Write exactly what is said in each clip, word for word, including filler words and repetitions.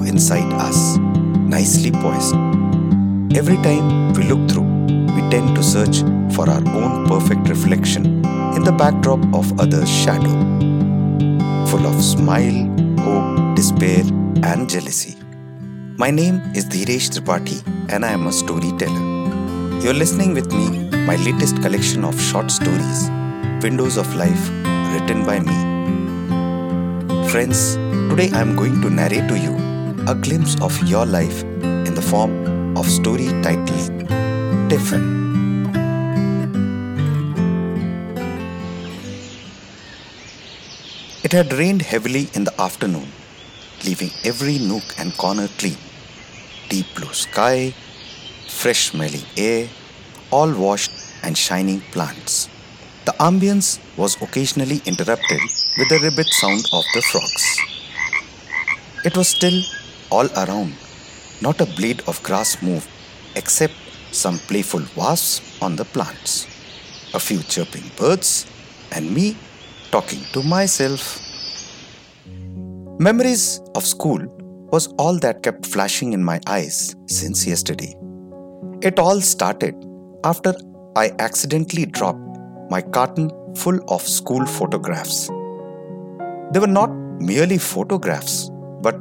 window inside us, nicely poised. Every time we look through, we tend to search for our own perfect reflection in the backdrop of others' shadow, full of smile, hope, despair, and jealousy. My name is Dheeresh Tripathi and I am a storyteller. You're listening with me, my latest collection of short stories, Windows of Life, written by me. Friends, today I am going to narrate to you a glimpse of your life in the form of story titled Tiffin. It had rained heavily in the afternoon, leaving every nook and corner clean. Deep blue sky, fresh smelling air, all washed and shining plants. The ambience was occasionally interrupted with the ribbit sound of the frogs. It was still all around. Not a blade of grass moved, except some playful wasps on the plants, a few chirping birds, and me talking to myself. Memories of school was all that kept flashing in my eyes since yesterday. It all started after I accidentally dropped my carton full of school photographs. They were not merely photographs, but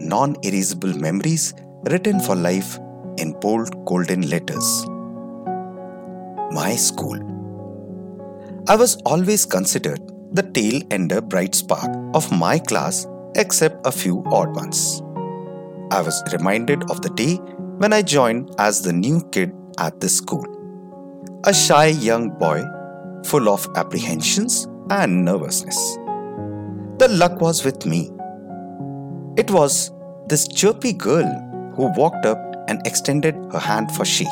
non-erasable memories written for life in bold golden letters. My school. I was always considered the tail ender bright spark of my class, except a few odd ones. I was reminded of the day when I joined as the new kid at this school. A shy young boy, full of apprehensions and nervousness. The luck was with me. It was this chirpy girl who walked up and extended her hand for shake.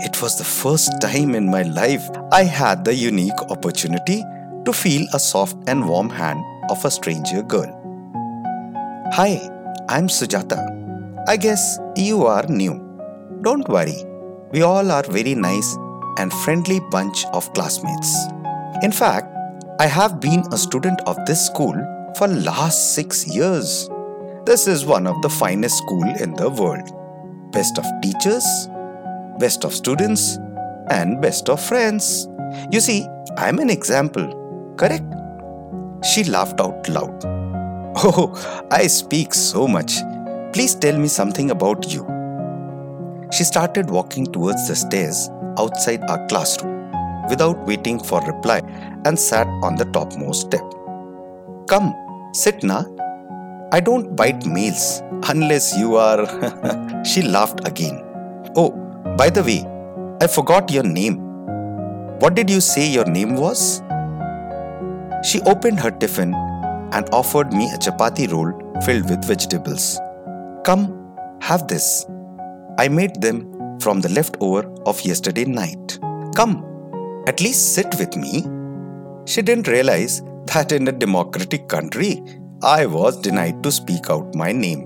It was the first time in my life I had the unique opportunity to feel a soft and warm hand of a stranger girl. Hi, I'm Sujata. I guess you are new. Don't worry, we all are very nice and friendly bunch of classmates. In fact, I have been a student of this school for last six years. This is one of the finest school in the world. Best of teachers, best of students, and best of friends. You see, I'm an example, correct? She laughed out loud. Oh, I speak so much. Please tell me something about you. She started walking towards the stairs outside our classroom without waiting for reply and sat on the topmost step. Come, sit na. I don't bite males unless you are... She laughed again. Oh, by the way, I forgot your name. What did you say your name was? She opened her tiffin and offered me a chapati roll filled with vegetables. Come, have this. I made them from the leftover of yesterday night. Come, at least sit with me. She didn't realize that in a democratic country, I was denied to speak out my name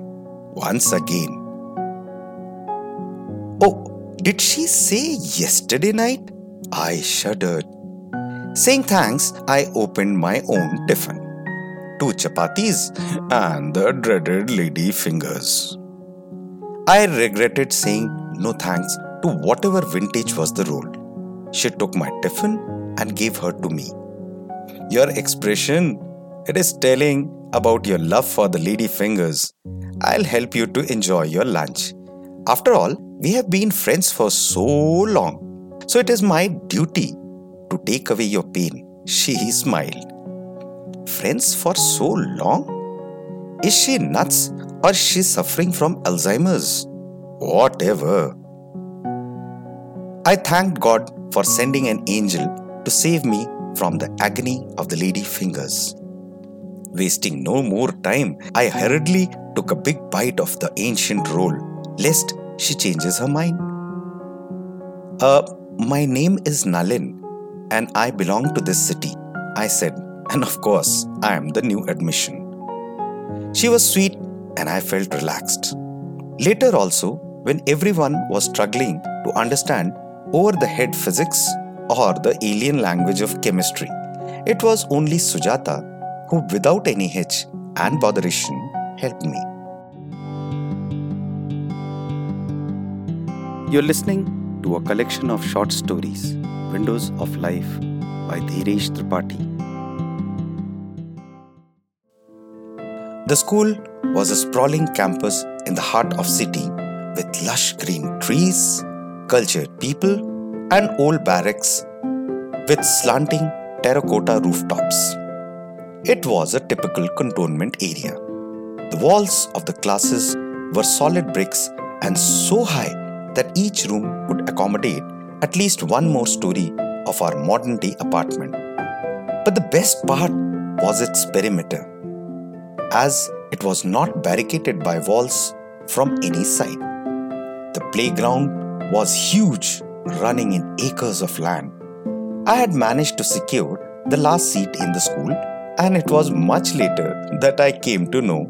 once again. Oh, did she say yesterday night? I shuddered. Saying thanks, I opened my own tiffin. Two chapatis and the dreaded lady fingers. I regretted saying no thanks to whatever vintage was the roll. She took my tiffin and gave her to me. Your expression, it is telling about your love for the lady fingers. I'll help you to enjoy your lunch. After all, we have been friends for so long, so it is my duty to take away your pain. She smiled. Friends for so long? Is she nuts or she's suffering from Alzheimer's? Whatever. I thanked God for sending an angel to save me from the agony of the lady fingers. Wasting no more time, I hurriedly took a big bite of the ancient roll, lest she changes her mind. Uh, my name is Nalin and I belong to this city, I said. And of course, I am the new admission. She was sweet and I felt relaxed. Later also, when everyone was struggling to understand over-the-head physics or the alien language of chemistry, it was only Sujata who without any hitch and botheration helped me. You're listening to a collection of short stories, Windows of Life by Dheeresh Tripathi. The school was a sprawling campus in the heart of city with lush green trees, cultured people and old barracks with slanting terracotta rooftops. It was a typical cantonment area. The walls of the classes were solid bricks and so high that each room could accommodate at least one more story of our modern-day apartment. But the best part was its perimeter, as it was not barricaded by walls from any side. The playground was huge, running in acres of land. I had managed to secure the last seat in the school, and it was much later that I came to know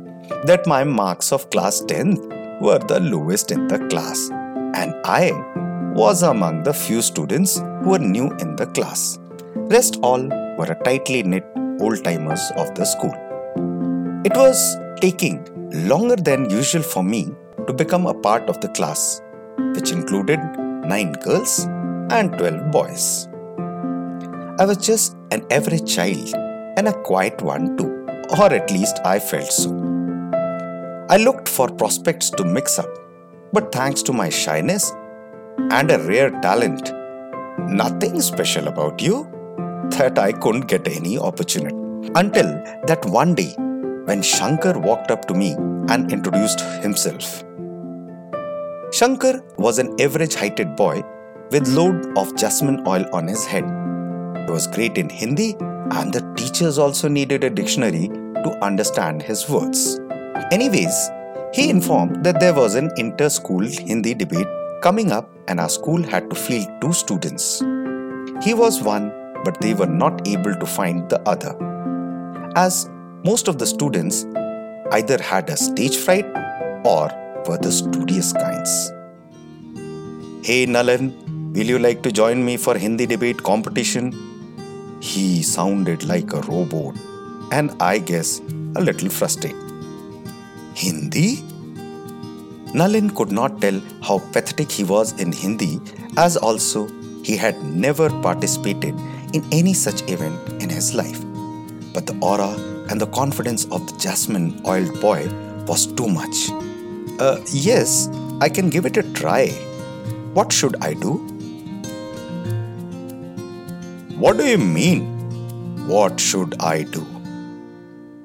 that my marks of class tenth were the lowest in the class, and I was among the few students who were new in the class. Rest all were a tightly knit old-timers of the school. It was taking longer than usual for me to become a part of the class, which included nine girls and twelve boys. I was just an average child and a quiet one too, or at least I felt so. I looked for prospects to mix up, but thanks to my shyness and a rare talent, nothing special about you, that I couldn't get any opportunity. Until that one day when Shankar walked up to me and introduced himself. Shankar was an average-heighted boy with load of jasmine oil on his head. He was great in Hindi, and the teachers also needed a dictionary to understand his words. Anyways, he informed that there was an inter-school Hindi debate coming up and our school had to field two students. He was one, but they were not able to find the other, as most of the students either had a stage fright or were the studious kinds. "Hey Nalin, will you like to join me for Hindi debate competition?" He sounded like a robot and I guess a little frustrated. Hindi? Nalin could not tell how pathetic he was in Hindi, as also he had never participated in any such event in his life. But the aura and the confidence of the jasmine-oiled boy was too much. Uh, yes, I can give it a try. What should I do? What do you mean? What should I do?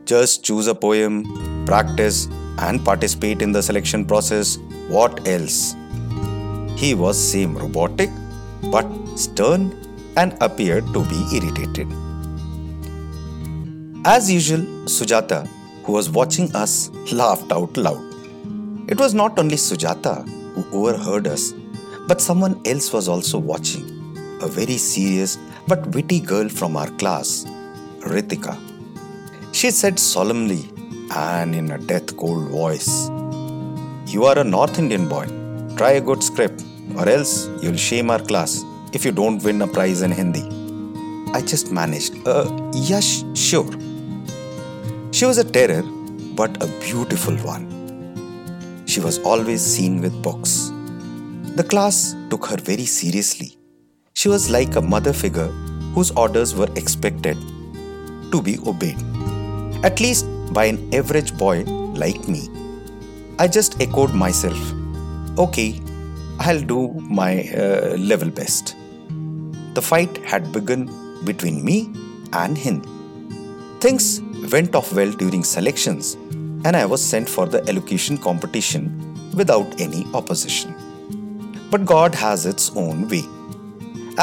Just choose a poem, practice, and participate in the selection process. What else? He was same robotic, but stern and appeared to be irritated. As usual, Sujata, who was watching us, laughed out loud. It was not only Sujata who overheard us, but someone else was also watching. A very serious but witty girl from our class, Ritika. She said solemnly and in a death-cold voice, "You are a North Indian boy. Try a good script or else you'll shame our class if you don't win a prize in Hindi." I just managed. Uh, yes, sure. She was a terror, but a beautiful one. She was always seen with books. The class took her very seriously. She was like a mother figure whose orders were expected to be obeyed, at least by an average boy like me. I just echoed myself, "Okay, I'll do my uh, level best." The fight had begun between me and Hindi. Things went off well during selections and I was sent for the elocution competition without any opposition. But God has its own way.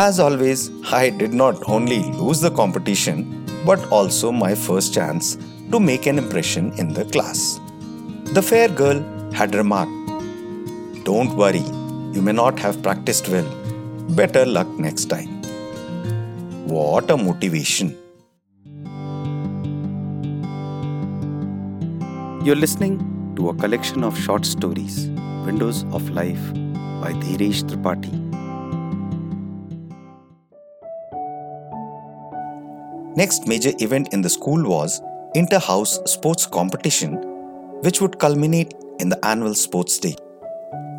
As always, I did not only lose the competition but also my first chance to make an impression in the class. The fair girl had remarked, "Don't worry, you may not have practiced well. Better luck next time." What a motivation! You're listening to a collection of short stories, Windows of Life by Dheeresh Tripathi. Next major event in the school was inter-house sports competition, which would culminate in the annual sports day.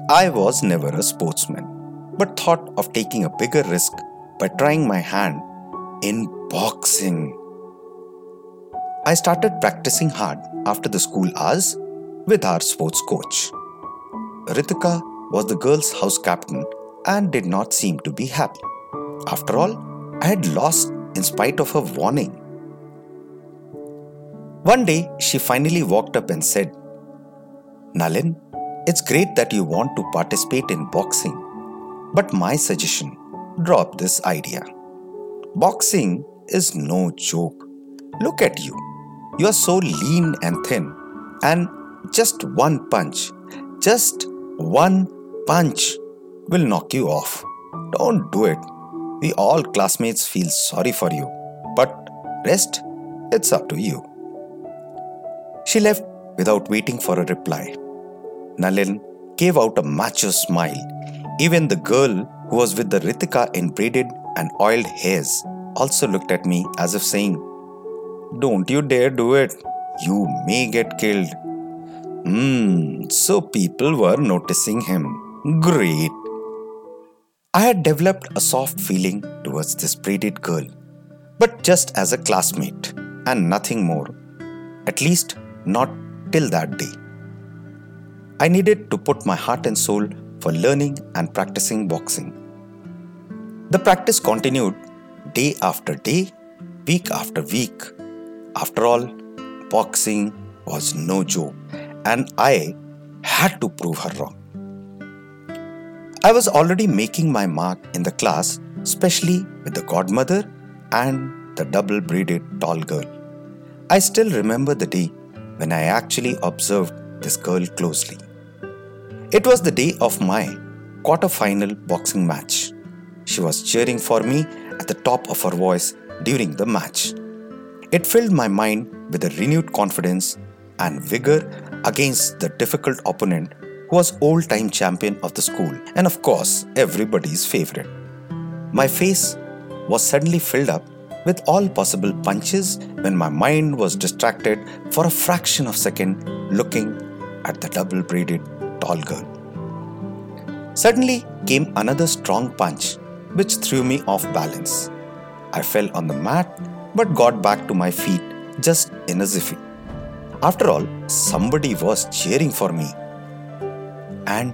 I was never a sportsman, but thought of taking a bigger risk by trying my hand in boxing. I started practicing hard after the school hours with our sports coach. Ritika was the girls' house captain and did not seem to be happy. After all, I had lost in spite of her warning. One day, she finally walked up and said, "Nalin, it's great that you want to participate in boxing, but my suggestion, drop this idea. Boxing is no joke. Look at you. You are so lean and thin, and just one punch, just one punch will knock you off. Don't do it. We all classmates feel sorry for you, but rest, it's up to you." She left without waiting for a reply. Nalin gave out a macho smile. Even the girl who was with the Ritika in braided and oiled hairs also looked at me as if saying, "Don't you dare do it. You may get killed." Hmm, so people were noticing him. Great. I had developed a soft feeling towards this braided girl, but just as a classmate and nothing more. At least not till that day. I needed to put my heart and soul for learning and practicing boxing. The practice continued day after day, week after week. After all, boxing was no joke, and I had to prove her wrong. I was already making my mark in the class, especially with the godmother and the double-braided tall girl. I still remember the day when I actually observed this girl closely. It was the day of my quarter-final boxing match. She was cheering for me at the top of her voice during the match. It filled my mind with a renewed confidence and vigor against the difficult opponent who was old-time champion of the school and of course everybody's favorite. My face was suddenly filled up with all possible punches when my mind was distracted for a fraction of a second looking at the double-braided tall girl. Suddenly came another strong punch which threw me off balance. I fell on the mat but got back to my feet just in a jiffy. After all, somebody was cheering for me and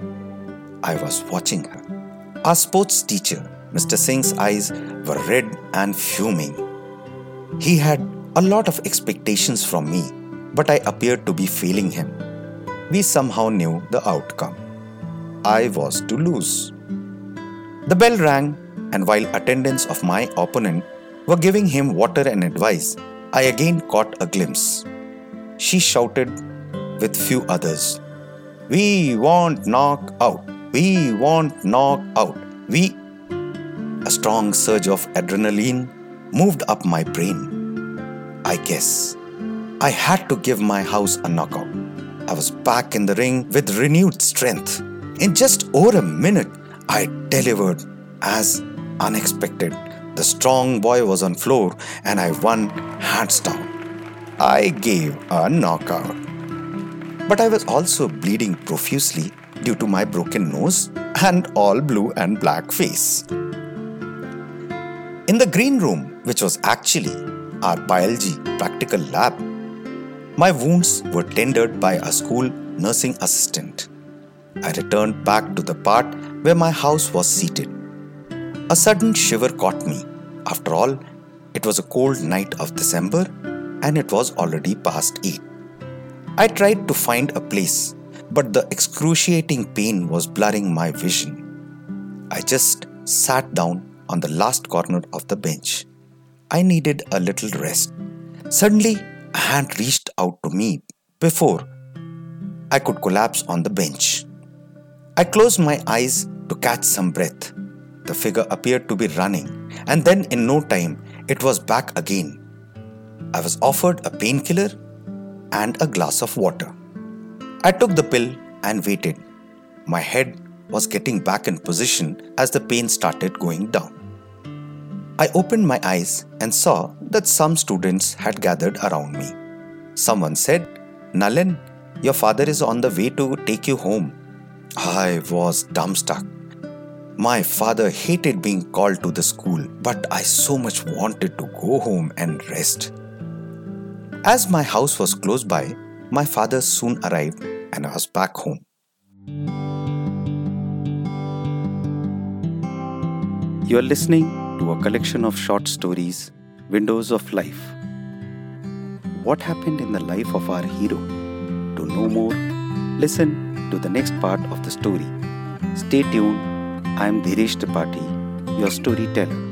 I was watching her. Our sports teacher, Mister Singh's eyes were red and fuming. He had a lot of expectations from me, but I appeared to be failing him. We somehow knew the outcome. I was to lose. The bell rang, and while attendants of my opponent were giving him water and advice, I again caught a glimpse. She shouted with few others, "We want knock out! We want knock out! We..." A strong surge of adrenaline moved up my brain. I guess I had to give my house a knockout. I was back in the ring with renewed strength. In just over a minute, I delivered as unexpected. The strong boy was on floor and I won hands down. I gave a knockout. But I was also bleeding profusely due to my broken nose and all blue and black face. In the green room, which was actually our biology practical lab, my wounds were tended by a school nursing assistant. I returned back to the part where my house was seated. A sudden shiver caught me. After all, it was a cold night of December and it was already past eight. I tried to find a place, but the excruciating pain was blurring my vision. I just sat down on the last corner of the bench. I needed a little rest. Suddenly, a hand reached out to me before I could collapse on the bench. I closed my eyes to catch some breath. The figure appeared to be running, and then in no time, it was back again. I was offered a painkiller and a glass of water. I took the pill and waited. My head was getting back in position as the pain started going down. I opened my eyes and saw that some students had gathered around me. Someone said, "Nalin, your father is on the way to take you home." I was dumbstruck. My father hated being called to the school, but I so much wanted to go home and rest. As my house was close by, my father soon arrived and I was back home. You are listening to a collection of short stories, Windows of Life. What happened in the life of our hero? To know more, listen to the next part of the story. Stay tuned. I am Dheeresh Tripathi, your storyteller.